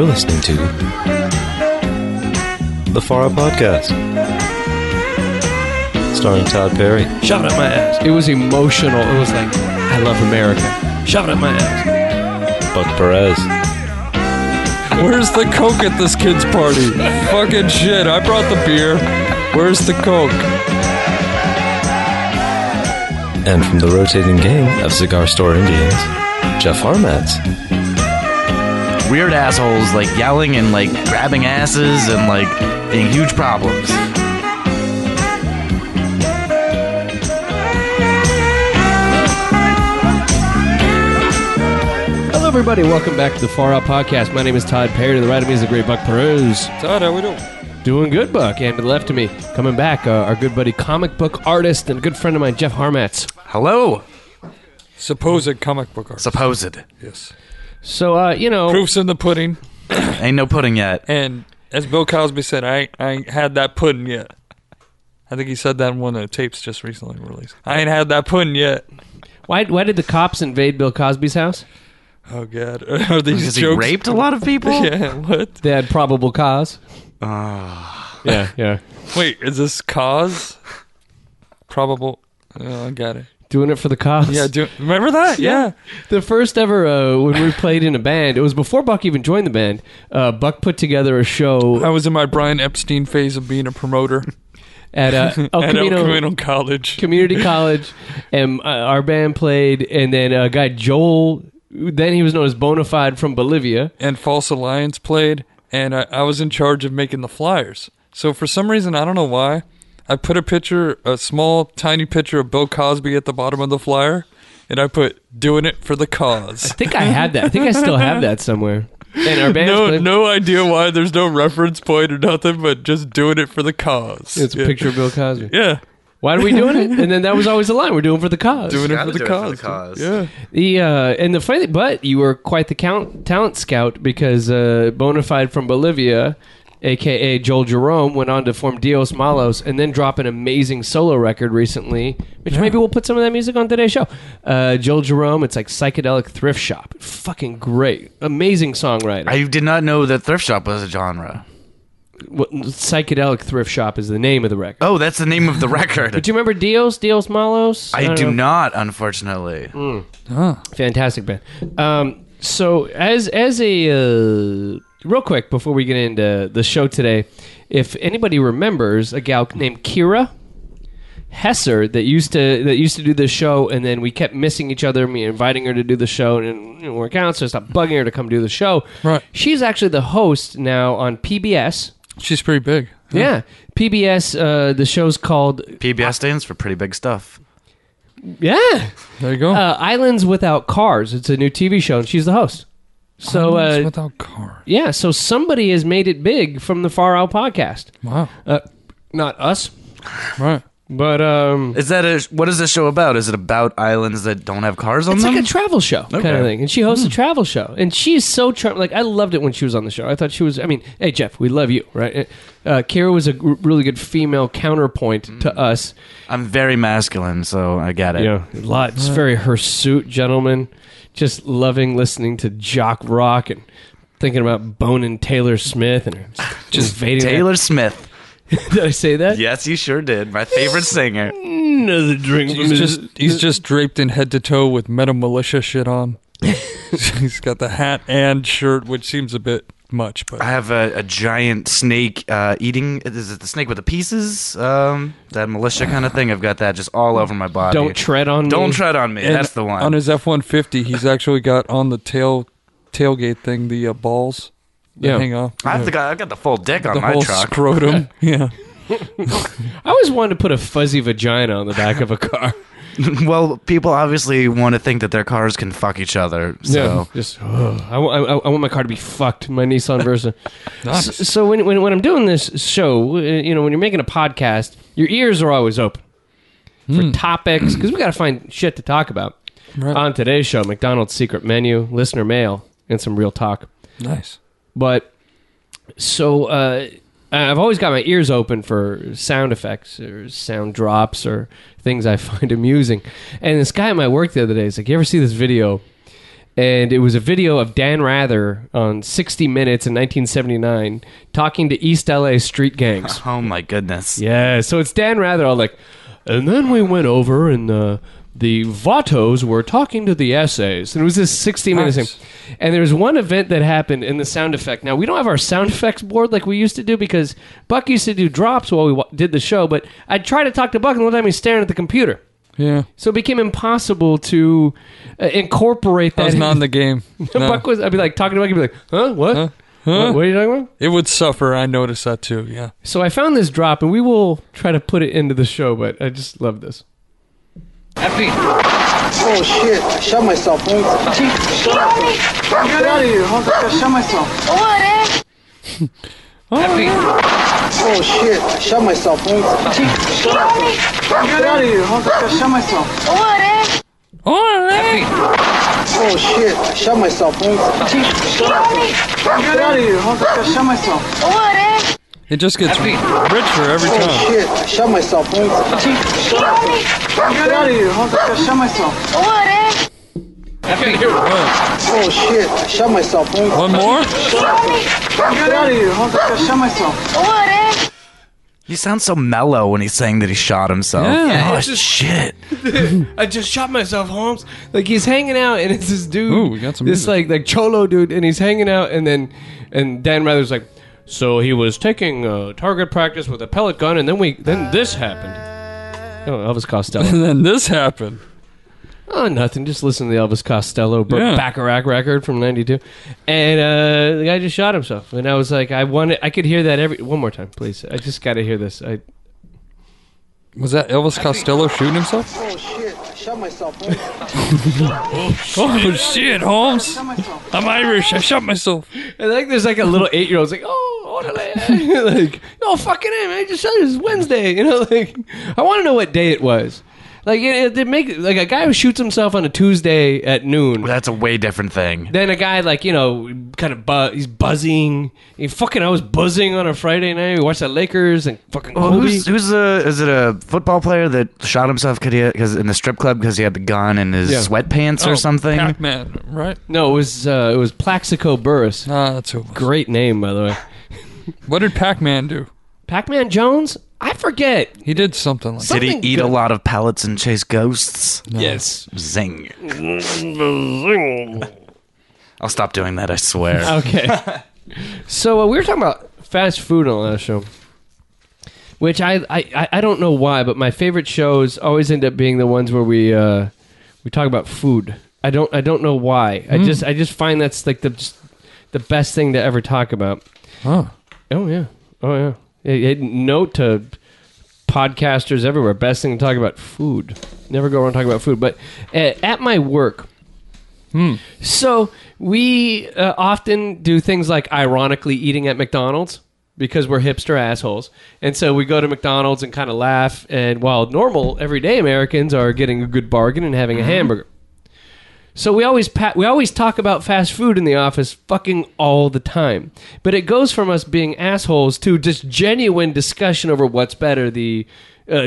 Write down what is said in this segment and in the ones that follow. You're listening to The Far Out Podcast, starring Todd Perry. Shove it up my ass. It was emotional. It was like, I love America. Shove it up my ass. Buck Perez. Where's the Coke at this kid's party? Fucking shit. I brought the beer. Where's the Coke? And from the rotating gang of Cigar Store Indians, Jeff Harmatz. Weird assholes, like, yelling and, like, grabbing asses and, like, being huge problems. Hello, everybody. Welcome back to the Far Out Podcast. My name is Todd Perry. To the right of me is the great Buck Perez. Todd, how we doing? Doing good, Buck. And to the left of me, coming back, our good buddy, comic book artist, and a good friend of mine, Jeff Harmatz. Hello. Supposed comic book artist. Supposed. Yes. So, you know... Proof's in the pudding. Ain't no pudding yet. And as Bill Cosby said, I ain't had that pudding yet. I think he said that in one of the tapes just recently released. I ain't had that pudding yet. Why did the cops invade Bill Cosby's house? Oh, God. Are these jokes? Because he raped a lot of people? Yeah, what? They had probable cause. Yeah. Wait, is this cause? Probable... Oh, I got it. Doing it for the cause. Yeah, remember that? Yeah. The first ever, when we played in a band, it was before Buck even joined the band, Buck put together a show. I was in my Brian Epstein phase of being a promoter. At El Camino College. Community College. And our band played, and then a guy, Joel, then he was known as Bonafide from Bolivia. And False Alliance played, and I was in charge of making the flyers. So for some reason, I don't know why, I put a small, tiny picture of Bill Cosby at the bottom of the flyer, and I put, doing it for the cause. I think I had that. I think I still have that somewhere. And our band's no idea why. There's no reference point or nothing, but just doing it for the cause. It's a picture of Bill Cosby. Yeah. Why are we doing it? And then that was always the line. We're doing for the cause. Doing it for the cause. Yeah. And the funny thing, but you were quite the talent scout, because Bonafide from Bolivia... a.k.a. Joel Jerome, went on to form Dios Malos and then drop an amazing solo record recently, which maybe we'll put some of that music on today's show. Joel Jerome, it's like Psychedelic Thrift Shop. Fucking great. Amazing songwriter. I did not know that thrift shop was a genre. Well, Psychedelic Thrift Shop is the name of the record. Oh, that's the name of the record. But do you remember Dios Malos? I do not, unfortunately. Mm. Huh. Fantastic band. So, as a... Real quick, before we get into the show today, if anybody remembers a gal named Kira Hesser that used to do this show, and then we kept missing each other, me inviting her to do the show, and it didn't work out, so I stopped bugging her to come do the show. Right. She's actually the host now on PBS. She's pretty big. Huh? Yeah. PBS, the show's called... PBS stands for Pretty Big Stuff. Yeah. There you go. Islands Without Cars. It's a new TV show, and she's the host. So, without cars. Yeah, so somebody has made it big from the Far Out Podcast. Wow. Not us. Right. But, is that what is this show about? Is it about islands that don't have cars on them? It's like a travel show kind of thing. And she hosts a travel show. And she's so I loved it when she was on the show. I thought she was, hey, Jeff, we love you, right? Kira was a really good female counterpoint to us. I'm very masculine, so I get it. Yeah, a lot. It's very hirsute, gentlemen. Just loving listening to jock rock and thinking about boning Taylor Smith and just invading Taylor Smith. Did I say that? Yes, you sure did. My favorite singer. Another drink. He's just draped in head to toe with Metal Militia shit on. He's got the hat and shirt, which seems a bit much. But I have a giant snake eating. Is it the snake with the pieces? That militia kind of thing. I've got that just all over my body. Don't tread on me. And that's the one. On his F-150, he's actually got on the tailgate thing the balls. Yeah, hang on. I've got the full dick on my truck. Scrotum. Yeah. I always wanted to put a fuzzy vagina on the back of a car. Well, people obviously want to think that their cars can fuck each other. So. Yeah, I want my car to be fucked. My Nissan Versa. Nice. So when I'm doing this show, you know, when you're making a podcast, your ears are always open for topics, because we got to find shit to talk about. Right. On today's show, McDonald's secret menu, listener mail, and some real talk. Nice. But so I've always got my ears open for sound effects or sound drops or things I find amusing. And this guy at my work the other day is like, you ever see this video? And it was a video of Dan Rather on 60 Minutes in 1979 talking to East LA street gangs. Oh, my goodness. Yeah. So it's Dan Rather all like, and then we went over and the Vatos were talking to the essays. And it was this 60-minute thing. And there was one event that happened in the sound effect. Now, we don't have our sound effects board like we used to do because Buck used to do drops while we did the show. But I'd try to talk to Buck, and one time he's staring at the computer. Yeah. So it became impossible to incorporate that. I was not in the game. No. Buck was, I'd be like talking to Buck, he'd be like, huh? What? Huh? What are you talking about? It would suffer. I noticed that too, yeah. So I found this drop, and we will try to put it into the show, but I just love this. Oh, shit. I shot myself. Get out of here. I shot myself. What? Oh shit, I shot myself. Get out of here. I shot myself. Oh shit, I shot myself. Get out of here. I shot myself. It just gets richer every time. Oh shit, I shot myself. Get out of here. I shot myself. Oh shit, I shot myself. One more? Get out of here. I shot myself. You sound so mellow when he's saying that he shot himself. Yeah. Oh, shit. I just shot myself, Holmes. Like, he's hanging out, and it's this dude. Ooh, we got some music. This, like cholo dude, and he's hanging out, and Dan Rather's like, so he was taking target practice with a pellet gun, and then this happened. Oh, Elvis Costello. And then this happened. Oh, nothing. Just listen to the Elvis Costello Bacharach record from '92, and the guy just shot himself. And I was like, I could hear that one more time, please. I just got to hear this. Was that Elvis Costello shooting himself? Oh shit! I shot myself. Oh shit, Holmes! I'm Irish. I shot myself. And like, there's like a little 8-year-old like, oh, like, no, fucking it, man. I just shot it. It's Wednesday. You know, like, I want to know what day it was. Like, it make like a guy who shoots himself on a Tuesday at noon. That's a way different thing than a guy like, you know, kind of he's buzzing. He fucking, I was buzzing on a Friday night. We watched the Lakers and fucking Kobe. Well, is it a football player that shot himself because in the strip club because he had the gun in his sweatpants or something? Pac-Man, right? No, it was Plaxico Burress. Ah, that's who. Great name, by the way. What did Pac-Man do? Pac-Man Jones? I forget. He did something like that. Did he eat a lot of pellets and chase ghosts? No. Yes. Zing. Zing. I'll stop doing that, I swear. Okay. So we were talking about fast food on the last show, which I don't know why, but my favorite shows always end up being the ones where we talk about food. I don't know why. I just find that's like the best thing to ever talk about. Oh. Oh, yeah. Oh, yeah. Note to podcasters everywhere, best thing to talk about food. Never go around talking about food. But at my work, so we often do things like ironically eating at McDonald's because we're hipster assholes. And so we go to McDonald's and kind of laugh. And while normal, everyday Americans are getting a good bargain and having a hamburger. So we always talk about fast food in the office fucking all the time. But it goes from us being assholes to just genuine discussion over what's better, the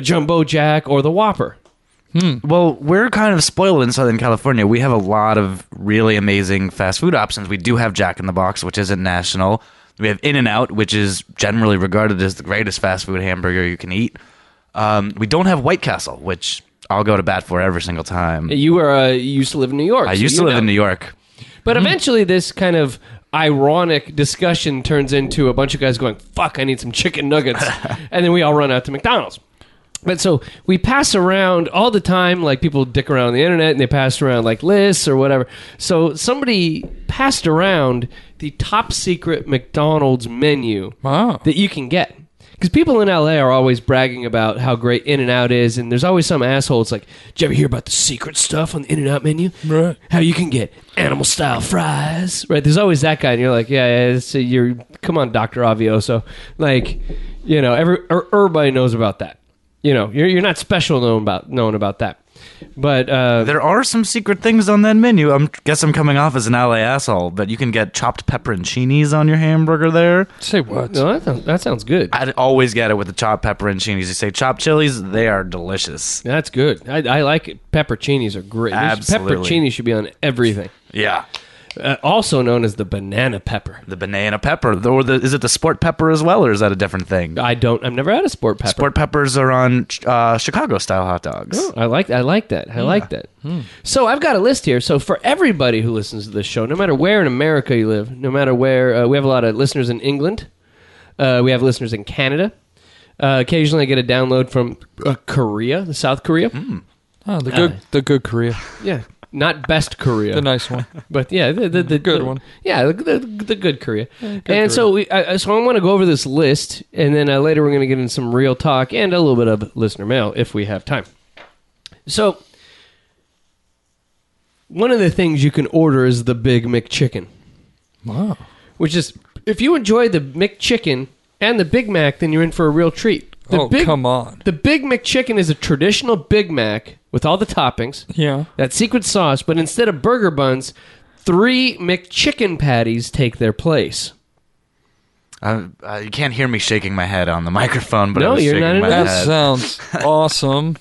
Jumbo Jack or the Whopper. Well, we're kind of spoiled in Southern California. We have a lot of really amazing fast food options. We do have Jack in the Box, which isn't national. We have In-N-Out, which is generally regarded as the greatest fast food hamburger you can eat. We don't have White Castle, which I'll go to bat for every single time. You used to live in New York. I used to live in New York. But eventually this kind of ironic discussion turns into a bunch of guys going, fuck, I need some chicken nuggets. And then we all run out to McDonald's. But so we pass around all the time, like people dick around on the internet and they pass around like lists or whatever. So somebody passed around the top secret McDonald's menu that you can get. Because people in LA are always bragging about how great In-N-Out is, and there's always some asshole that's like, did you ever hear about the secret stuff on the In-N-Out menu? Right. How you can get animal-style fries. Right, there's always that guy, and you're like, come on, Dr. Avioso. Like, you know, everybody knows about that. You know, you're not special known about that. But there are some secret things on that menu. I guess I'm coming off as an LA asshole, but you can get chopped pepperoncinis on your hamburger there. Say what? No, that sounds good. I always get it with the chopped pepperoncinis. You say chopped chilies, they are delicious. That's good. I like it. Pepperoncinis are great. Absolutely. Pepperoncinis should be on everything. Yeah. Also known as the banana pepper. The banana pepper. Is it the sport pepper as well, or is that a different thing? I've never had a sport pepper. Sport peppers are on Chicago-style hot dogs. Oh, I like that. Hmm. So I've got a list here. So for everybody who listens to this show, no matter where in America you live, no matter where, we have a lot of listeners in England. We have listeners in Canada. Occasionally I get a download from Korea, South Korea. Mm. Oh, the good Korea. Yeah. Not best Korea. The nice one. But yeah, the good one. Yeah, the good Korea. Yeah, good and Korea. So I want to go over this list, and then later we're going to get into some real talk and a little bit of listener mail if we have time. So one of the things you can order is the Big McChicken. Wow. Which is, if you enjoy the McChicken and the Big Mac, then you're in for a real treat. Come on. The Big McChicken is a traditional Big Mac with all the toppings. Yeah. That secret sauce, but instead of burger buns, 3 McChicken patties take their place. You can't hear me shaking my head on the microphone, but no, I was you're shaking not my head. That sounds awesome.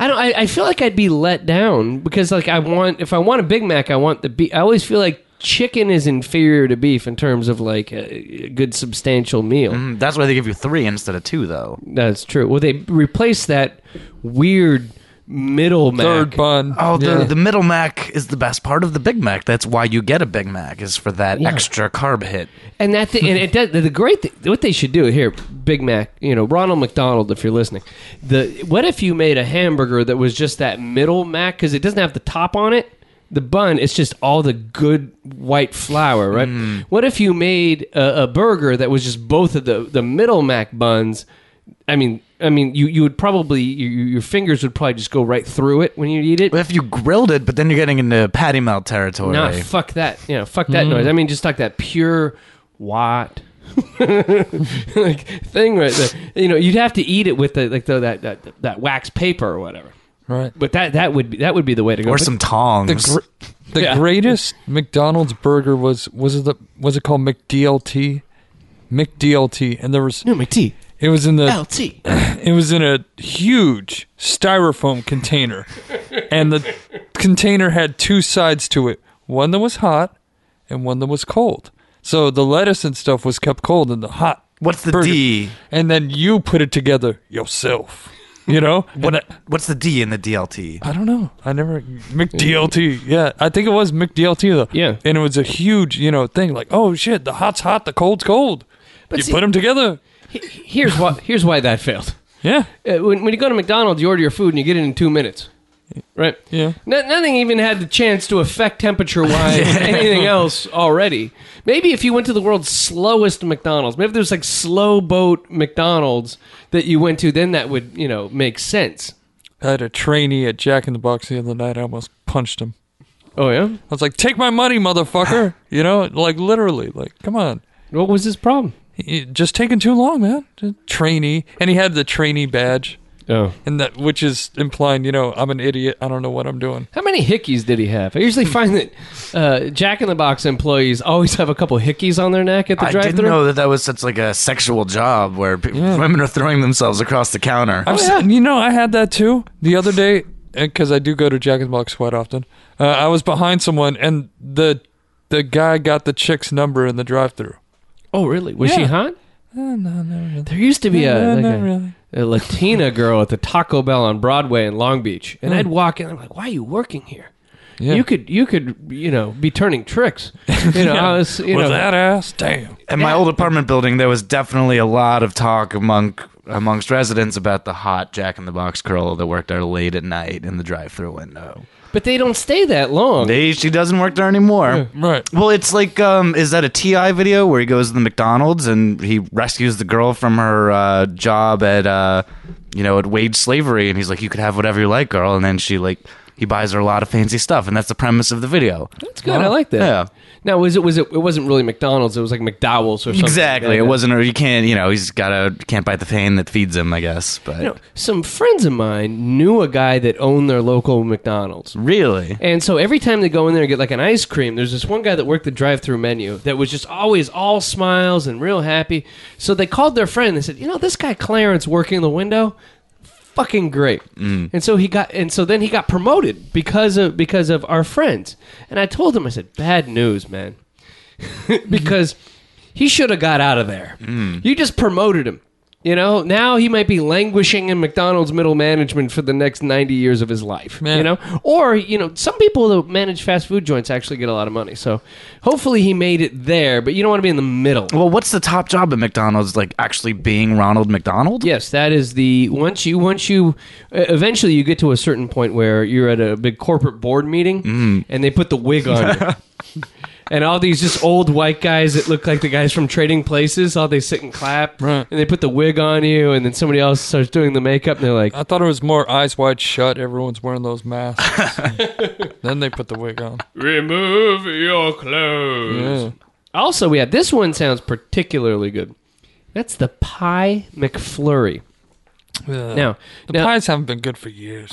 I feel like I'd be let down because if I want a Big Mac, I want the beef. I always feel like chicken is inferior to beef in terms of like a good substantial meal. That's why they give you 3 instead of 2, though. That's true. Well, they replace that weird middle Mac. Third bun. Oh, the middle Mac is the best part of the Big Mac. That's why you get a Big Mac, is for that extra carb hit. And that and it does the great thing. What they should do here, Big Mac, Ronald McDonald, if you're listening, what if you made a hamburger that was just that middle Mac, because it doesn't have the top on it. The bun, it's just all the good white flour, right? Mm. What if you made a burger that was just both of the middle Mac buns? I mean, you would probably, your fingers would probably just go right through it when you eat it. Well, if you grilled it, but then you're getting into patty melt territory. No, fuck that. Fuck that noise. I mean, just like that pure watt thing right there. You'd have to eat it with that wax paper or whatever. Right, but that would be the way to go. Or some tongs. The greatest McDonald's burger was it called McDLT? McDLT, and there was McT. It was in the LT. It was in a huge styrofoam container, and the container had 2 sides to it: one that was hot, and one that was cold. So the lettuce and stuff was kept cold, and the hot. What's the burger, D? And then you put it together yourself. What's the D in the DLT? I don't know. I never McDLT. Yeah, I think it was McDLT though. Yeah, and it was a huge thing like, oh shit, the hot's hot, the cold's cold. But you put them together. Here's why that failed. Yeah, when you go to McDonald's, you order your food and you get it in 2 minutes. Right. Yeah. Nothing even had the chance to affect temperature-wise anything else already. Maybe if you went to the world's slowest McDonald's, maybe there's like slow boat McDonald's that you went to, then that would, make sense. I had a trainee at Jack in the Box the other night. I almost punched him. Oh, yeah? I was like, take my money, motherfucker. Literally. Like, come on. What was his problem? Just taking too long, man. Trainee. And he had the trainee badge. Oh. And that, which is implying, I'm an idiot. I don't know what I'm doing. How many hickeys did he have? I usually find that Jack in the Box employees always have a couple hickeys on their neck at the drive-thru. I didn't know that was such like a sexual job where women are throwing themselves across the counter. I had that too the other day, because I do go to Jack in the Box quite often. I was behind someone, and the guy got the chick's number in the drive-thru. Oh, really? Was she hot? No, not really. There used to be a Latina girl at the Taco Bell on Broadway in Long Beach, and I'd walk in. I'm like, "Why are you working here? Yeah. You could be turning tricks." I was, with that ass, damn. At my old apartment building, there was definitely a lot of talk amongst residents about the hot Jack in the Box girl that worked there late at night in the drive-thru window. But they don't stay that long. She doesn't work there anymore. Yeah, right. Well, it's like, is that a T.I. video where he goes to the McDonald's and he rescues the girl from her job at, at wage slavery, and he's like, you could have whatever you like, girl, and then he buys her a lot of fancy stuff, and that's the premise of the video. That's good. Wow. I like that. Yeah. Now, was it? It wasn't really McDonald's. It was like McDowell's or something. Exactly. It wasn't. You can't. You know, he's can't bite the hand that feeds him, I guess. But you know, some friends of mine knew a guy that owned their local McDonald's. Really? And so every time they go in there and get like an ice cream, there's this one guy that worked the drive-through menu that was just always all smiles and real happy. So they called their friend and said, "You know, this guy Clarence working the window." Fucking great. Mm. And so then he got promoted because of our friends. And I told him, I said, bad news, man. Because he should have got out of there. Mm. You just promoted him. You know, now he might be languishing in McDonald's middle management for the next 90 years of his life, man. You know? Or, you know, some people that manage fast food joints actually get a lot of money. So hopefully he made it there, but you don't want to be in the middle. Well, what's the top job at McDonald's? Like actually being Ronald McDonald? Yes, that is the... Once you eventually you get to a certain point where you're at a big corporate board meeting and they put the wig on you. And all these just old white guys that look like the guys from Trading Places, all they sit and clap, right. And they put the wig on you, and then somebody else starts doing the makeup, and they're like... I thought it was more eyes wide shut, everyone's wearing those masks. Then they put the wig on. Remove your clothes. Yeah. Also, we have... This one sounds particularly good. That's the Pie McFlurry. Yeah. Now, pies haven't been good for years.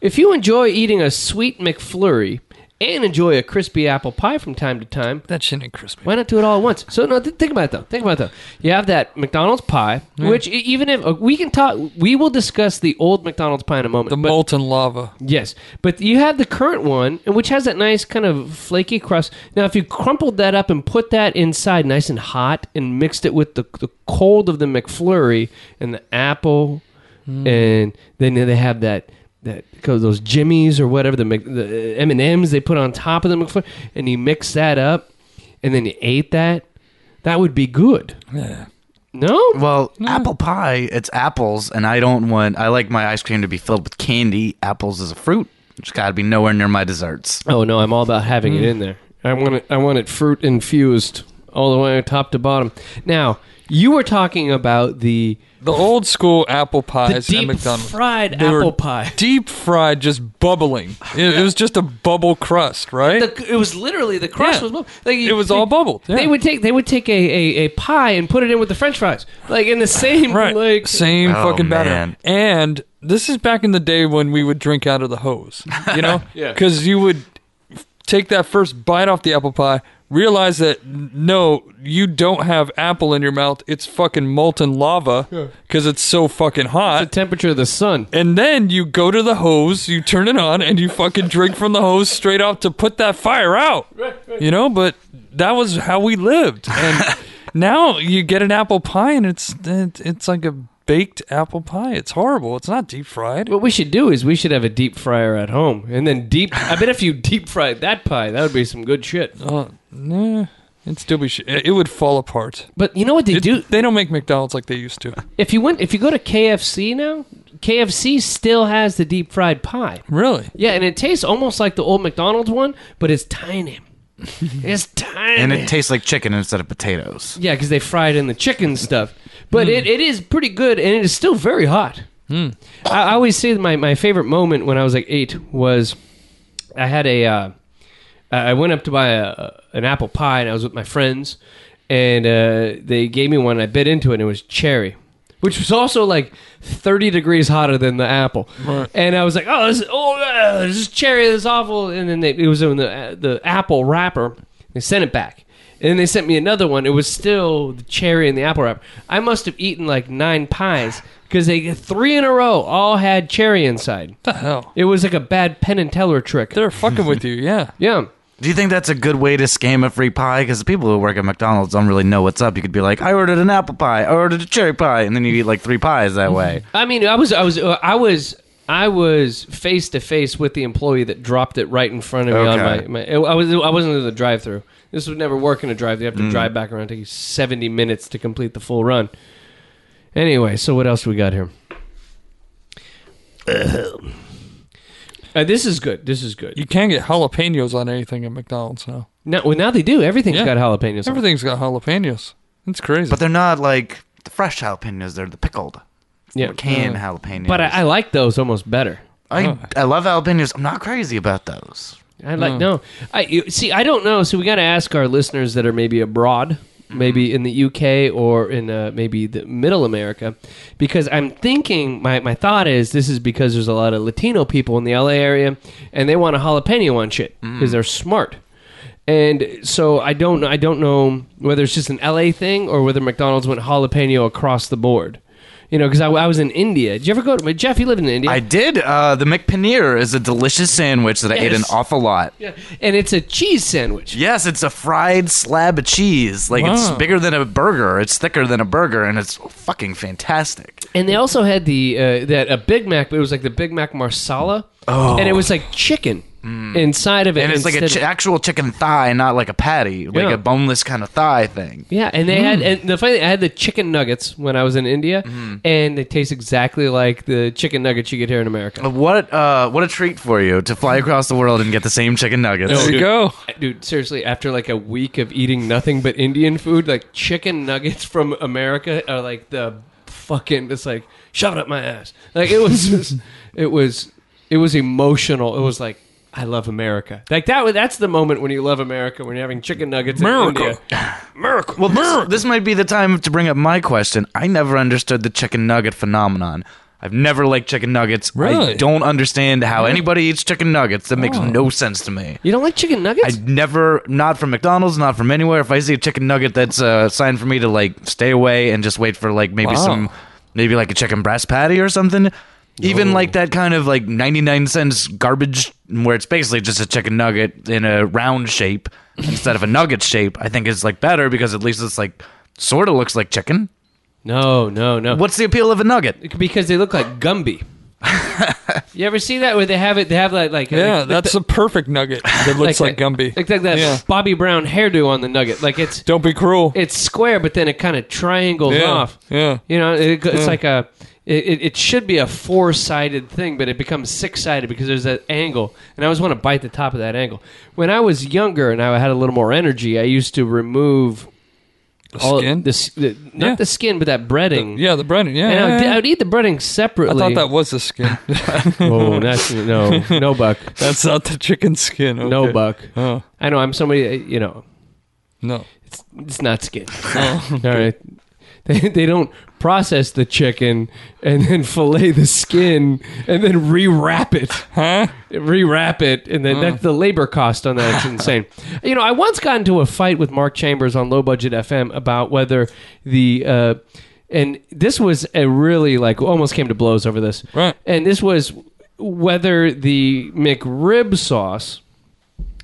If you enjoy eating a sweet McFlurry... and enjoy a crispy apple pie from time to time. That shit ain't crispy. Why not do it all at once? So, no, think about it, though. You have that McDonald's pie, which even if... We will discuss the old McDonald's pie in a moment. The molten lava. Yes. But you have the current one, which has that nice kind of flaky crust. Now, if you crumpled that up and put that inside nice and hot and mixed it with the cold of the McFlurry and the apple, and then they have that... those Jimmies or whatever, the M&Ms they put on top of the McFlurry, and you mix that up, and then you ate that, that would be good. Yeah. No? Well, apple pie, it's apples, and I like my ice cream to be filled with candy. Apples is a fruit. It's got to be nowhere near my desserts. Oh, no, I'm all about having it in there. I want it fruit infused all the way top to bottom. Now, you were talking about the old school apple pies at McDonald's. Deep fried, just bubbling. It was just a bubble crust, right? It was literally the crust was bubbled. Like, it was all bubbled. Yeah. They would take a pie and put it in with the French fries, like in the same same fucking batter. Man. And this is back in the day when we would drink out of the hose, you know? Yeah, because you would take that first bite off the apple pie. Realize that, no, you don't have apple in your mouth. It's fucking molten lava because it's so fucking hot. It's the temperature of the sun. And then you go to the hose, you turn it on, and you fucking drink from the hose straight off to put that fire out. Right. You know, but that was how we lived. And now you get an apple pie, and it's like a baked apple pie. It's horrible. It's not deep fried. What we should do is we should have a deep fryer at home, and then I bet if you deep fried that pie, that would be some good shit. Nah, it'd still be shit. It would fall apart. But you know what they do? They don't make McDonald's like they used to. If you go to KFC now, KFC still has the deep fried pie. Really? Yeah, and it tastes almost like the old McDonald's one, but it's tiny. It's tiny. And it tastes like chicken instead of potatoes. Yeah, because they fried in the chicken stuff. But it is pretty good, and it is still very hot. Mm. I always say that my favorite moment when I was like 8 was I had I went up to buy an apple pie, and I was with my friends, and they gave me one, and I bit into it, and it was cherry, which was also like 30 degrees hotter than the apple. Right. And I was like, this is cherry, this is awful. And then it was in the apple wrapper. They sent it back. And then they sent me another one. It was still the cherry and the apple wrapper. I must have eaten like 9 pies because they 3 in a row all had cherry inside. What the hell? It was like a bad Penn and Teller trick. They're fucking with you, yeah. Yeah. Do you think that's a good way to scam a free pie? Because the people who work at McDonald's don't really know what's up. You could be like, I ordered an apple pie, I ordered a cherry pie, and then you eat like 3 pies that way. I mean, I was face to face with the employee that dropped it right in front of me. Okay. On I wasn't in the drive-thru. This would never work in a drive-thru. You have to drive back around. It takes you 70 minutes to complete the full run. Anyway, so what else we got here? This is good. You can get jalapenos on anything at McDonald's now. Now they do. Everything's got jalapenos. It's crazy. But they're not like the fresh jalapenos. They're the pickled, canned jalapenos. But I like those almost better. I love jalapenos. I'm not crazy about those. I don't know. So we got to ask our listeners that are maybe abroad, maybe in the UK or in maybe the middle America, because I'm thinking, my thought is this is because there's a lot of Latino people in the LA area and they want a jalapeno on shit because they're smart. And so I don't know whether it's just an LA thing or whether McDonald's went jalapeno across the board. You know, because I was in India. Did you ever go to... Jeff, you lived in India. I did. The McPaneer is a delicious sandwich that I ate an awful lot. Yeah. And it's a cheese sandwich. Yes, it's a fried slab of cheese. Like, It's bigger than a burger. It's thicker than a burger, and it's fucking fantastic. And they also had a Big Mac, but it was like the Big Mac Marsala. Oh. And it was like chicken inside of it. And it's like an actual chicken thigh, not like a patty, like a boneless kind of thigh thing. Yeah, and they had, and the funny thing, I had the chicken nuggets when I was in India, and they taste exactly like the chicken nuggets you get here in America. What a treat for you to fly across the world and get the same chicken nuggets. There you go. Dude, seriously, after like a week of eating nothing but Indian food, like chicken nuggets from America are like the fucking, it's like, shove it up my ass. Like it was, it was emotional. It was like, I love America. Like that's the moment when you love America, when you're having chicken nuggets in India. America. Well, this might be the time to bring up my question. I never understood the chicken nugget phenomenon. I've never liked chicken nuggets. Really? I don't understand how anybody eats chicken nuggets. That makes no sense to me. You don't like chicken nuggets? I never, not from McDonald's, not from anywhere. If I see a chicken nugget, that's a sign for me to like stay away and just wait for like maybe like a chicken breast patty or something. Even like that kind of like 99 cents garbage where it's basically just a chicken nugget in a round shape instead of a nugget shape, I think is like better because at least it's like sort of looks like chicken. No. What's the appeal of a nugget? Because they look like Gumby. You ever see that where they have it? They have like yeah, like, that's the perfect nugget that looks like Gumby, like that Bobby Brown hairdo on the nugget. Like it's don't be cruel. It's square, but then it kind of triangles off. Yeah, you know, it's like a. It should be a 4-sided thing, but it becomes 6-sided because there's that angle. And I always want to bite the top of that angle. When I was younger and I had a little more energy, I used to remove the skin, but that breading. The breading, And I would eat the breading separately. I thought that was the skin. No, Buck. That's not the chicken skin. Okay. No, Buck. Oh. I know, I'm somebody, you know. No. It's not skin. Oh, okay. All right. They don't process the chicken and then fillet the skin and then rewrap it. Huh? Rewrap it. And then that's the labor cost on that. It's insane. You know, I once got into a fight with Mark Chambers on Low Budget FM about whether the... and this was a really like... Almost came to blows over this. Right. And this was whether the McRib sauce...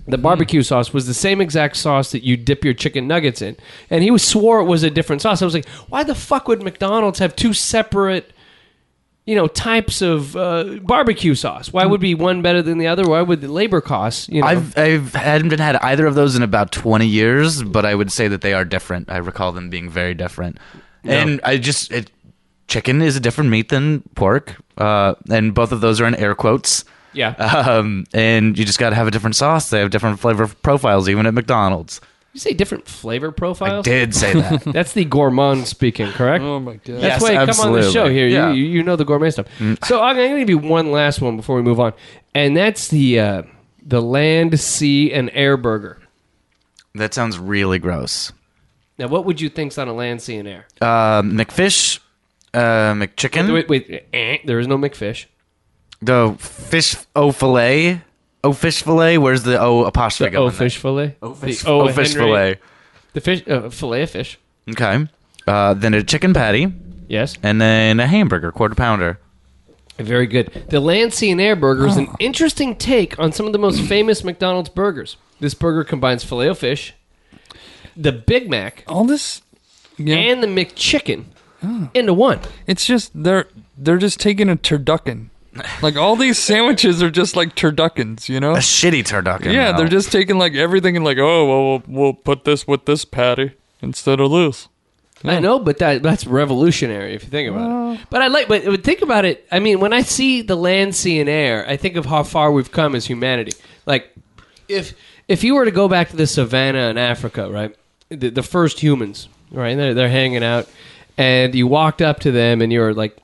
The barbecue sauce was the same exact sauce that you dip your chicken nuggets in. And he swore it was a different sauce. I was like, why the fuck would McDonald's have two separate, you know, types of barbecue sauce? Why would be one better than the other? Why would the labor costs, you know? I haven't had either of those in about 20 years, but I would say that they are different. I recall them being very different. No. And chicken is a different meat than pork. And both of those are in air quotes. Yeah. And you just got to have a different sauce. They have different flavor profiles, even at McDonald's. You say different flavor profiles? I did say that. That's the gourmand speaking, correct? Oh, my God. That's why absolutely. Come on the show here. Yeah. You know the gourmet stuff. So I'm going to give you one last one before we move on. And that's the Land, Sea, and Air burger. That sounds really gross. Now, what would you think's on a Land, Sea, and Air? McFish, McChicken. Wait, there is no McFish. The fish-o-filet? Fish-filet? Where's the apostrophe going? Fish-filet? Fish-filet. The fish, Filet-O-Fish. Okay. Then a chicken patty. Yes. And then a hamburger, quarter pounder. Very good. The Land, Sea, and Air burger is an interesting take on some of the most famous McDonald's burgers. This burger combines Filet-O-Fish, the Big Mac, all this, and the McChicken into one. It's just, they're just taking a turducken. Like, all these sandwiches are just like turduckens, you know? A shitty turducken. Yeah, They're just taking like everything and like, we'll put this with this patty instead of this. Yeah. I know, but that's revolutionary if you think about it. But think about it. I mean, when I see the Land, Sea, and Air, I think of how far we've come as humanity. Like, if you were to go back to the savannah in Africa, right? The first humans, right? They're hanging out. And you walked up to them and you were like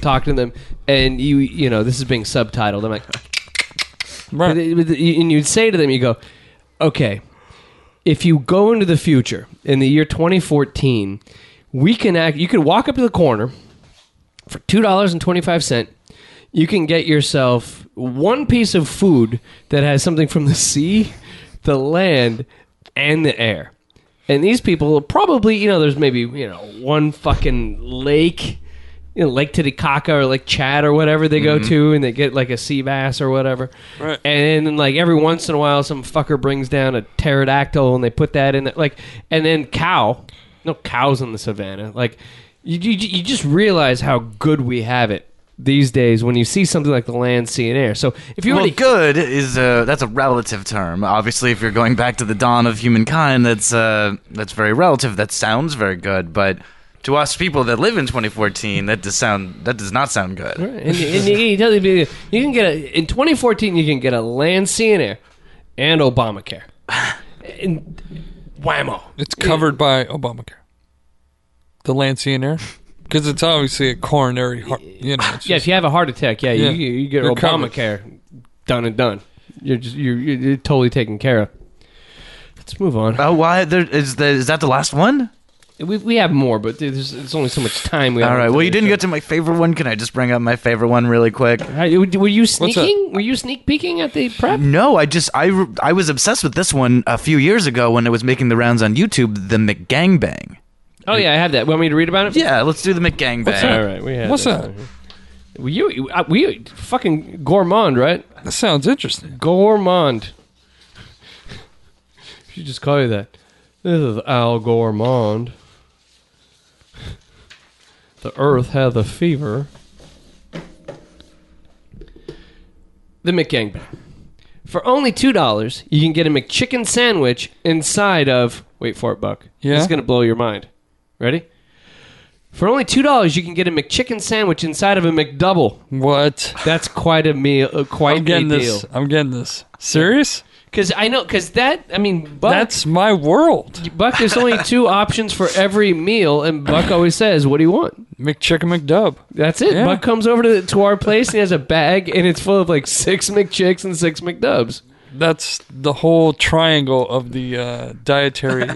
talking to them. And you know, this is being subtitled. I'm like, Right. And you'd say to them, you go, okay, if you go into the future, in the year 2014, you can walk up to the corner for $2.25. You can get yourself one piece of food that has something from the sea, the land, and the air. And these people will probably, there's maybe, one fucking lake, Lake Titicaca or Lake Chad or whatever they go to, and they get like a sea bass or whatever. Right. And then like every once in a while, some fucker brings down a pterodactyl and they put that in. And then cow. No cows in the savannah. Like you just realize how good we have it these days when you see something like the land, sea, and air. So if you're good is that's a relative term. Obviously, if you're going back to the dawn of humankind, that's very relative. That sounds very good, but to us people that live in 2014, that does not sound good. Right. And you can get in 2014, you can get a land, sea, and air, and Obamacare. And whammo! It's covered by Obamacare. The land, sea, and air. Because it's obviously a coronary heart, if you have a heart attack, you get Obamacare done and done. You're totally taken care of. Let's move on. Oh, why? Is that the last one? We have more, but there's only so much time. All right. Well, you didn't get to my favorite one. Can I just bring up my favorite one really quick? Were you sneaking? Were you sneak peeking at the prep? No, I was obsessed with this one a few years ago when it was making the rounds on YouTube. The McGangbang. Oh, yeah, I have that. Want me to read about it? Yeah, let's do the McGangbang. All right, we have that. We fucking gourmand, right? That sounds interesting. Gourmand. I should just call you that. This is Al Gourmand. The earth hath a fever. The McGangbang. For only $2, you can get a McChicken sandwich inside of... Wait for it, Buck. Yeah? This is going to blow your mind. Ready? For only $2, you can get a McChicken sandwich inside of a McDouble. What? That's quite a meal. I'm getting this. Serious? Because I know. Because that. I mean, Buck. That's my world. Buck, there's only two options for every meal, and Buck always says, "What do you want? McChicken, McDub." That's it. Yeah. Buck comes over to our place and he has a bag, and it's full of like 6 McChicks and 6 McDubs. That's the whole triangle of the dietary,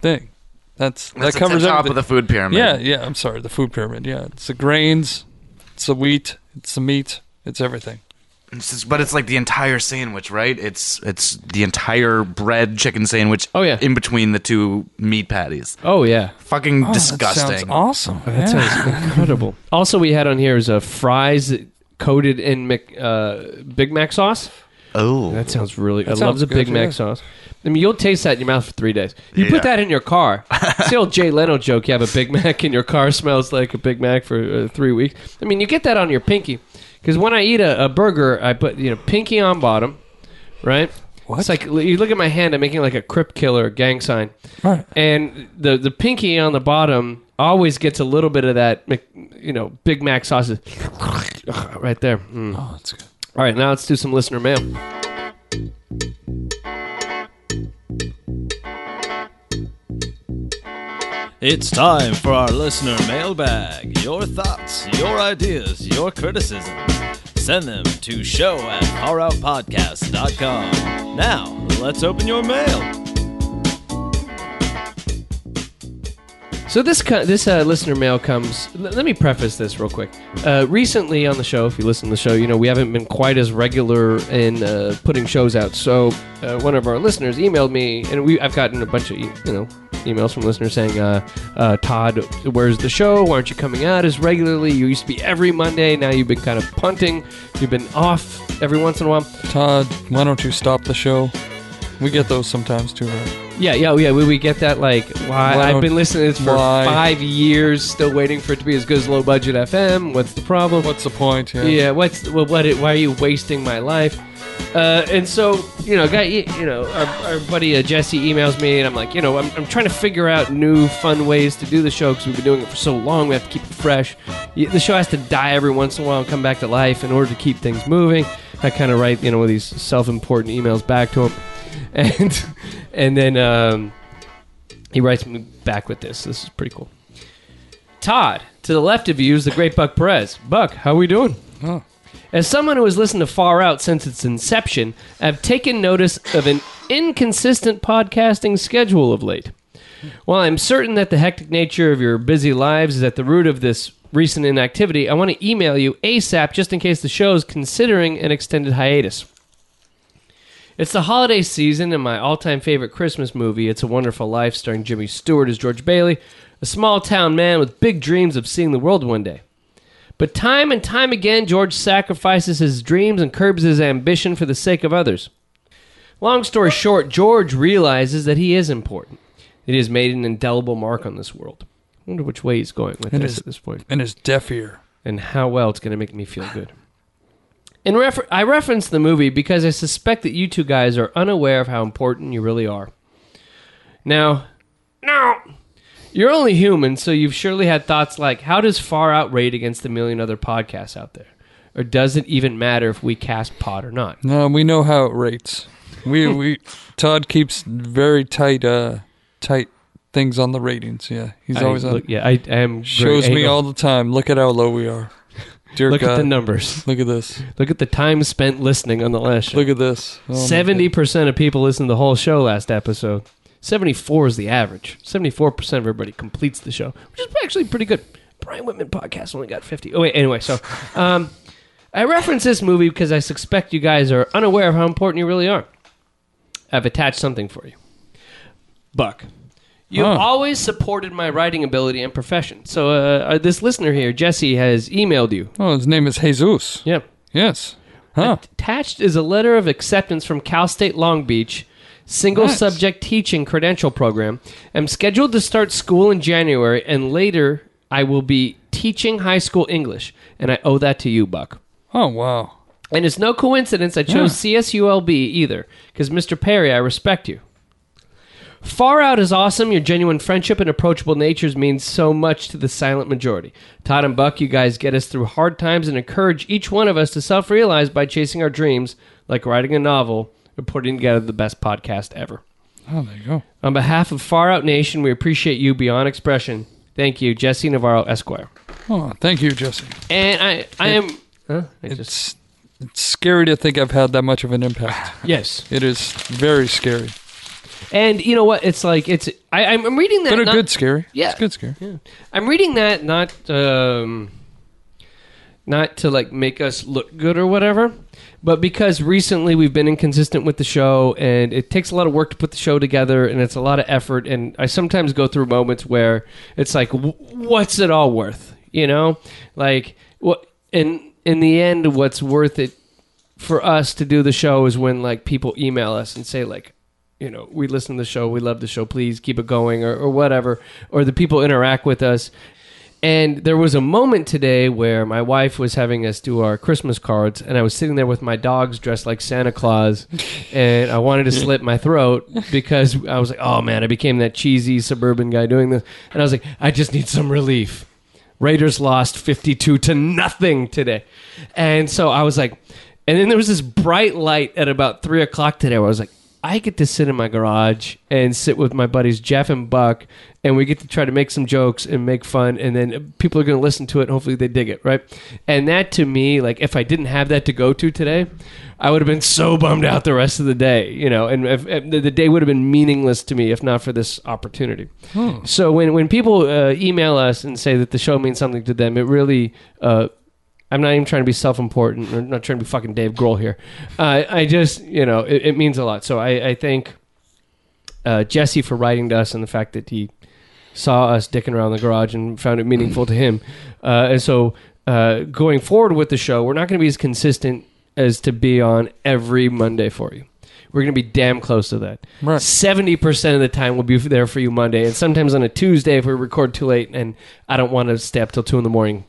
thing. That's that covers the top of the food pyramid. Yeah. I'm sorry, the food pyramid. Yeah, it's the grains, it's the wheat, it's the meat, it's everything. But it's like the entire sandwich, right? It's the entire bread chicken sandwich. Oh, yeah. In between the two meat patties. Oh yeah, fucking disgusting. That sounds awesome. Oh, that sounds incredible. Also, we had on here is fries coated in Big Mac sauce. Oh, that sounds really. I love the Big Mac sauce. I mean, you'll taste that in your mouth for 3 days. You put that in your car. It's the old Jay Leno joke. You have a Big Mac and your car smells like a Big Mac for 3 weeks. I mean, you get that on your pinky. Because when I eat a burger, I put pinky on bottom, right? What? It's like, you look at my hand, I'm making like a Crip Killer gang sign. Right. And the pinky on the bottom always gets a little bit of that, Big Mac sauce right there. Mm. Oh, that's good. All right, now let's do some listener mail. It's time for our listener mailbag. Your thoughts, your ideas, your criticisms. Send them to show@faroutpodcast.com. Now, let's open your mail. So this listener mail comes... Let me preface this real quick. Recently on the show, if you listen to the show, we haven't been quite as regular in putting shows out. So one of our listeners emailed me, and I've gotten a bunch of, emails from listeners saying, Todd, where's the show? Why aren't you coming out as regularly? You used to be every Monday. Now you've been kind of punting. You've been off every once in a while. Todd, why don't you stop the show? We get those sometimes too, right? Yeah. We get that, like, I've been listening to this for 5 years, still waiting for it to be as good as Low Budget FM. What's the problem? What's the point? Yeah, why are you wasting my life? And so, our buddy Jesse emails me, and I'm like, I'm trying to figure out new, fun ways to do the show because we've been doing it for so long. We have to keep it fresh. The show has to die every once in a while and come back to life in order to keep things moving. I kind of write, these self-important emails back to him. And then he writes me back with this. This is pretty cool. Todd, to the left of you is the great Buck Perez. Buck, how are we doing? Oh. As someone who has listened to Far Out since its inception, I've taken notice of an inconsistent podcasting schedule of late. While I'm certain that the hectic nature of your busy lives is at the root of this recent inactivity, I want to email you ASAP just in case the show is considering an extended hiatus. It's the holiday season, and my all-time favorite Christmas movie, It's a Wonderful Life, starring Jimmy Stewart as George Bailey, a small-town man with big dreams of seeing the world one day. But time and time again, George sacrifices his dreams and curbs his ambition for the sake of others. Long story short, George realizes that he is important. It has made an indelible mark on this world. I wonder which way he's going with this at this point. And his deaf ear. And how well it's going to make me feel good. I reference the movie because I suspect that you two guys are unaware of how important you really are. Now, you're only human, so you've surely had thoughts like, how does Far Out rate against the million other podcasts out there? Or does it even matter if we cast pod or not? No, we know how it rates. We Todd keeps very tight things on the ratings. Yeah, he's always on. Yeah, I am. Shows me all the time. Look at how low we are. Dear God. Look at the numbers. Look at this. Look at the time spent listening on the last show. Look at this. 70% of people listened to the whole show last episode. 74 is the average. 74% of everybody completes the show, which is actually pretty good. Brian Whitman podcast only got 50. Oh wait, anyway, so I reference this movie because I suspect you guys are unaware of how important you really are. I've attached something for you, Buck. You've always supported my writing ability and profession. So this listener here, Jesse, has emailed you. Oh, his name is Jesus. Yeah. Yes. Huh. Attached is a letter of acceptance from Cal State Long Beach, single-subject teaching credential program. I'm scheduled to start school in January, and later I will be teaching high school English, and I owe that to you, Buck. Oh, wow. And it's no coincidence I chose CSULB either, because Mr. Perry, I respect you. Far Out is awesome. Your genuine friendship and approachable natures means so much to the silent majority. Todd and Buck, you guys get us through hard times and encourage each one of us to self-realize by chasing our dreams, like writing a novel or putting together the best podcast ever. Oh, there you go. On behalf of Far Out Nation, we appreciate you beyond expression. Thank you, Jesse Navarro, Esquire. Oh, thank you, Jesse. And I am... It's scary to think I've had that much of an impact. Yes. It is very scary. And you know what? It's like I'm reading that. But a good scary. Yeah, it's good scary. Yeah. I'm reading that not to like make us look good or whatever, but because recently we've been inconsistent with the show, and it takes a lot of work to put the show together, and it's a lot of effort. And I sometimes go through moments where it's like, what's it all worth? You know, like what? And in the end, what's worth it for us to do the show is when like people email us and say like, you know, we listen to the show, we love the show, please keep it going, or whatever, or the people interact with us. And there was a moment today where my wife was having us do our Christmas cards, and I was sitting there with my dogs dressed like Santa Claus, and I wanted to slit my throat because I was like, oh man, I became that cheesy suburban guy doing this. And I was like, I just need some relief. Raiders lost 52-0 today. And so I was like, and then there was this bright light at about 3 o'clock today where I was like, I get to sit in my garage and sit with my buddies Jeff and Buck, and we get to try to make some jokes and make fun, and then people are going to listen to it and hopefully they dig it, right? And that to me, like if I didn't have that to go to today, I would have been so bummed out the rest of the day, you know, and the day would have been meaningless to me if not for this opportunity. Hmm. So when people email us and say that the show means something to them, it really... I'm not even trying to be self-important. I'm not trying to be fucking Dave Grohl here. I just, you know, it means a lot. So I thank Jesse for writing to us and the fact that he saw us dicking around the garage and found it meaningful to him. And so going forward with the show, we're not going to be as consistent as to be on every Monday for you. We're going to be damn close to that. Right. 70% of the time we'll be there for you Monday. And sometimes on a Tuesday if we record too late and I don't want to stay up till 2 in the morning.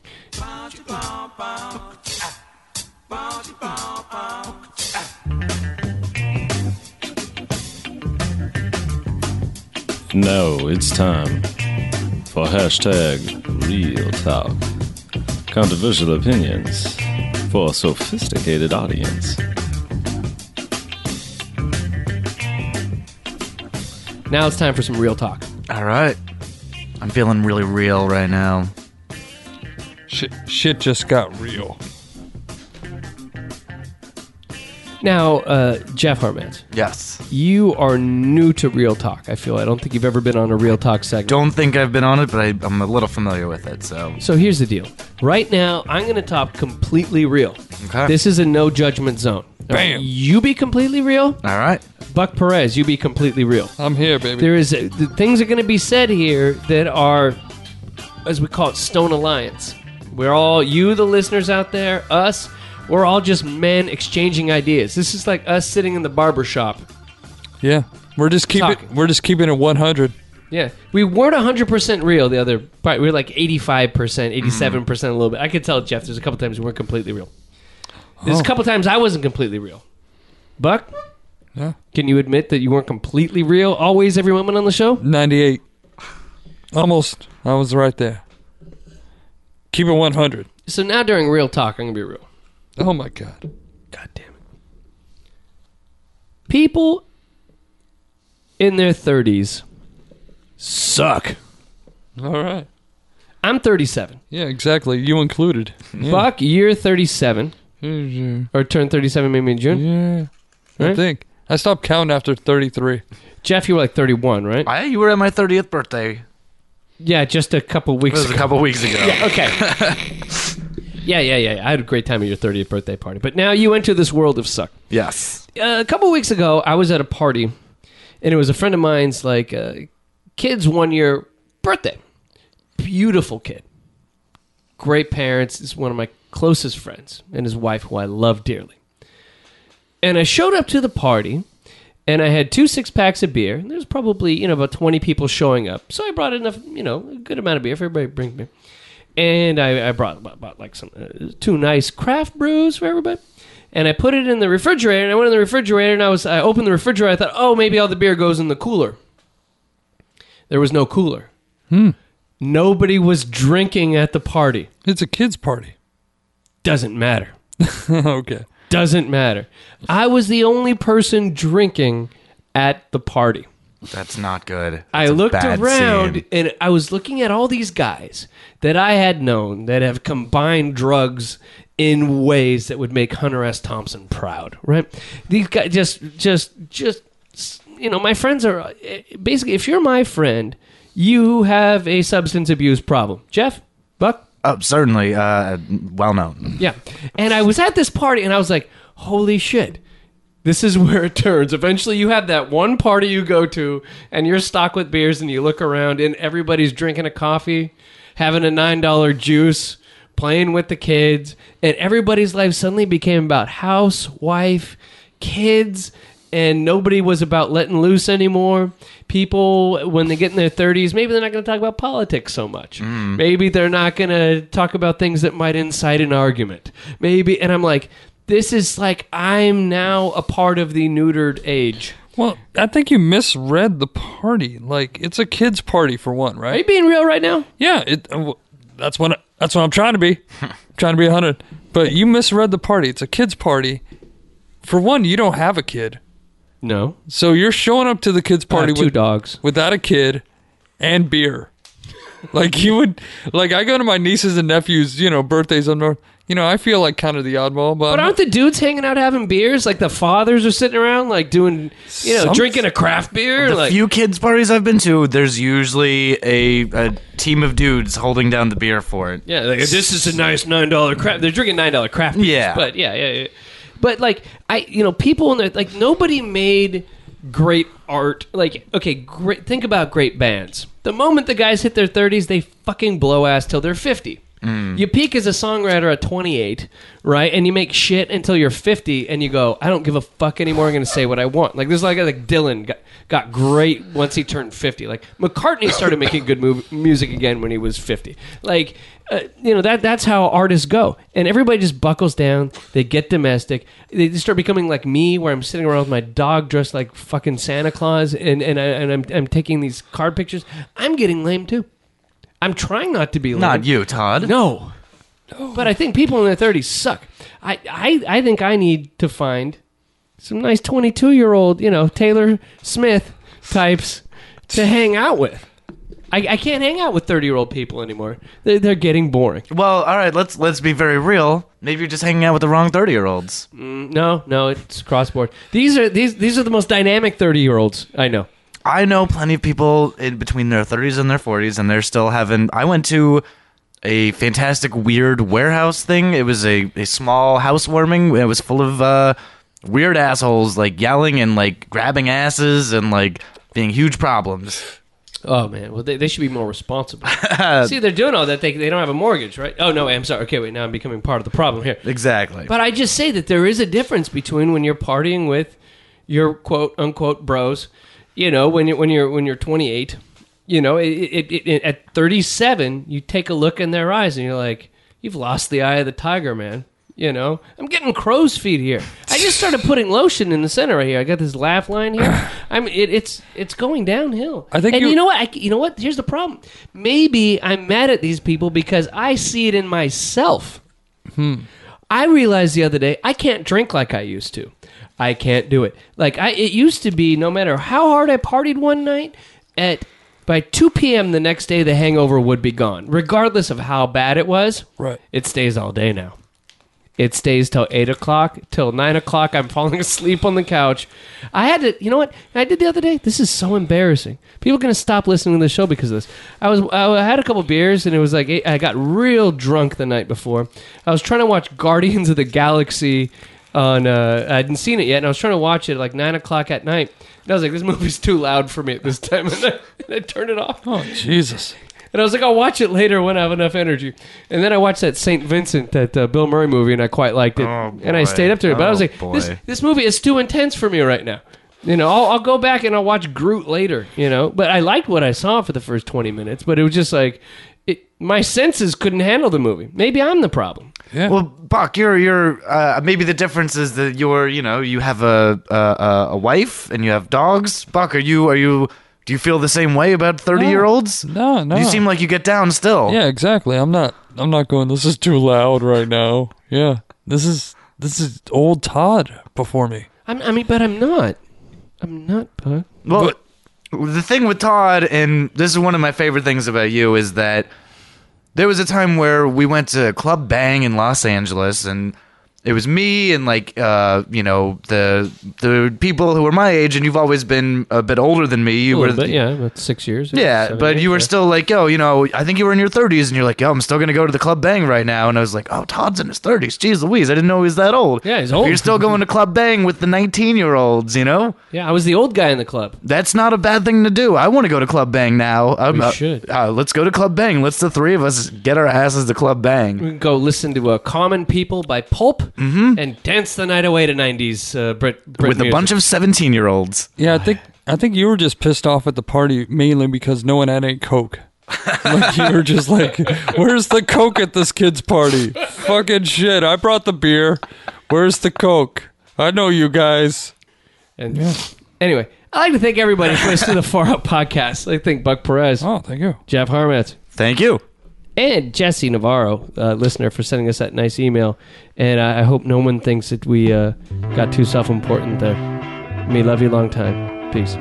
Now it's time for #RealTalk. Controversial opinions for a sophisticated audience. Now it's time for some real talk. All right. I'm feeling really real right now. Shit just got real. Now, Jeff Harmatz. Yes. You are new to Real Talk, I feel. I don't think you've ever been on a Real Talk segment. Don't think I've been on it, but I'm a little familiar with it, so. So here's the deal. Right now, I'm going to talk completely real. Okay. This is a no-judgment zone. Bam. Right, you be completely real. All right. Buck Perez, you be completely real. I'm here, baby. There is the things are going to be said here that are, as we call it, Stone Alliance. We're all, you, the listeners out there, us, we're all just men exchanging ideas. This is like us sitting in the barbershop. Yeah. We're just keeping it 100. Yeah. We weren't 100% real the other part. We were like 85%, 87% a little bit. I could tell, Jeff, there's a couple times we weren't completely real. There's a couple times I wasn't completely real. Buck? Yeah. Can you admit that you weren't completely real always every moment on the show? 98. Almost. I was right there. Keep it 100. So now during Real Talk, I'm going to be real. Oh, my God. God damn it. People in their 30s suck. All right. I'm 37. Yeah, exactly. You included. Yeah. Buck, you're 37. Or turned 37 maybe in June? Yeah. Right? I think. I stopped counting after 33. Jeff, you were like 31, right? You were at my 30th birthday. Yeah, just a couple weeks ago. It was a couple weeks ago. Yeah, okay. Yeah. I had a great time at your 30th birthday party. But now you enter this world of suck. Yes. A couple weeks ago, I was at a party, and it was a friend of mine's, like, kid's one-year birthday. Beautiful kid. Great parents. It's one of my closest friends and his wife, who I love dearly. And I showed up to the party, and I had 2 six-packs of beer. And there's probably, about 20 people showing up. So I brought enough, a good amount of beer for everybody to bring beer. And I brought about like some 2 nice craft brews for everybody. And I put it in the refrigerator, and I went in the refrigerator, and I opened the refrigerator. I thought, oh, maybe all the beer goes in the cooler. There was no cooler. Nobody was drinking at the party. It's a kid's party. Doesn't matter. Okay. Doesn't matter. I was the only person drinking at the party. That's not good. I looked around and I was looking at all these guys that I had known that have combined drugs in ways that would make Hunter S. Thompson proud, right? These guys just my friends are basically, if you're my friend, you have a substance abuse problem. Jeff? Buck? Oh, certainly. Well known. Yeah. And I was at this party and I was like, holy shit. This is where it turns. Eventually, you have that one party you go to, and you're stocked with beers, and you look around, and everybody's drinking a coffee, having a $9 juice, playing with the kids, and everybody's life suddenly became about house, wife, kids, and nobody was about letting loose anymore. People, when they get in their 30s, maybe they're not going to talk about politics so much. Maybe they're not going to talk about things that might incite an argument. Maybe, and I'm like... This is like I'm now a part of the neutered age. Well, I think you misread the party. Like, it's a kid's party for one, right? Are you being real right now? Yeah, that's what I'm trying to be. I'm trying to be 100. But you misread the party. It's a kid's party. For one, you don't have a kid. No. So you're showing up to the kid's party with 2 dogs, without a kid, and beer. Like you would, like I go to my nieces and nephews, birthdays up north. I feel like kind of the oddball, but aren't the dudes hanging out having beers? Like the fathers are sitting around, like doing, drinking a craft beer. The few kids parties I've been to, there's usually a team of dudes holding down the beer for it. Yeah, like this is a nice $9 craft. They're drinking $9 craft beers. Yeah, but yeah. But like people in there, like nobody made great art. Like okay, great. Think about great bands. The moment the guys hit their 30s, they fucking blow ass till they're 50. You peak as a songwriter at 28, right? And you make shit until you're 50, and you go, I don't give a fuck anymore. I'm going to say what I want. Like, there's like Dylan got great once he turned 50. Like, McCartney started making good music again when he was 50. Like, that's how artists go. And everybody just buckles down. They get domestic. They just start becoming like me, where I'm sitting around with my dog dressed like fucking Santa Claus, and I'm taking these card pictures. I'm getting lame, too. I'm trying not to be lame. Not you, Todd. No. But I think people in their 30s suck. I think I need to find some nice 22-year-old, Taylor Smith types to hang out with. I can't hang out with 30-year-old people anymore. They're getting boring. Well, all right, let's be very real. Maybe you're just hanging out with the wrong 30-year-olds. No, it's cross-board. These are the most dynamic 30-year-olds I know. I know plenty of people in between their 30s and their 40s, and they're still having... I went to a fantastic, weird warehouse thing. It was a small housewarming. It was full of weird assholes, like, yelling and, like, grabbing asses and, like, being huge problems. Oh, man. Well, they should be more responsible. See, they're doing all that. They don't have a mortgage, right? Oh, no, I'm sorry. Okay, wait, now I'm becoming part of the problem here. Exactly. But I just say that there is a difference between when you're partying with your quote-unquote bros, you know, when you're 28, you know, at 37, you take a look in their eyes and you're like, you've lost the eye of the tiger, man. You know, I'm getting crow's feet here. I just started putting lotion in the center right here. I got this laugh line here. I mean, it's going downhill. I think, and you know what? Here's the problem. Maybe I'm mad at these people because I see it in myself. I realized the other day I can't drink like I used to. I can't do it. Like it used to be, no matter how hard I partied one night, by 2 p.m. the next day the hangover would be gone, regardless of how bad it was. Right. It stays all day now. It stays till 8 o'clock, till 9 o'clock. I'm falling asleep on the couch. I had to, you know what I did the other day? This is so embarrassing. People are going to stop listening to the show because of this. I had a couple beers, and it was like, I got real drunk the night before. I was trying to watch Guardians of the Galaxy on, I hadn't seen it yet, and I was trying to watch it at like 9 o'clock at night. And I was like, this movie's too loud for me at this time. And I turned it off. Oh, Jesus. And I was like, I'll watch it later when I have enough energy. And then I watched that St. Vincent, that Bill Murray movie, and I quite liked it. Oh, and I stayed up to it. But I was like, this movie is too intense for me right now. You know, I'll go back and I'll watch Groot later, you know. But I liked what I saw for the first 20 minutes. But it was just like, my senses couldn't handle the movie. Maybe I'm the problem. Yeah. Well, Buck, you're maybe the difference is that you're, you know, you have a wife and you have dogs. Buck, are you... Do you feel the same way about 30-year-olds? No. You seem like you get down still. Yeah, exactly. I'm not going, this is too loud right now. Yeah. This is old Todd before me. But I'm not. I'm not, Bud. Well, the thing with Todd, and this is one of my favorite things about you, is that there was a time where we went to Club Bang in Los Angeles, and it was me and, like, you know, the people who were my age, and you've always been a bit older than me. About 6 years. Yeah, 7 years, but you were still like, oh, you know, I think you were in your 30s, and you're like, oh, I'm still going to go to the Club Bang right now. And I was like, oh, Todd's in his 30s. Jeez Louise, I didn't know he was that old. Yeah, he's old. You're still going to Club Bang with the 19-year-olds, you know? Yeah, I was the old guy in the club. That's not a bad thing to do. I want to go to Club Bang now. We should. Let's go to Club Bang. Let's, the three of us, get our asses to Club Bang. We can go listen to Common People by Pulp. Mm-hmm. And dance the night away to 90s Brit with music. A bunch of 17-year-olds. Yeah, I think you were just pissed off at the party mainly because no one had any Coke. Like, you were just like, where's the Coke at this kid's party? Fucking shit, I brought the beer. Where's the Coke? I know you guys. And yeah. Anyway, I'd like to thank everybody for listening to the Far Up Podcast. I thank Buck Perez. Oh, thank you. Jeff Harmatz. Thank you. And Jesse Navarro, listener, for sending us that nice email. And I hope no one thinks that we got too self-important there. May love you long time. Peace.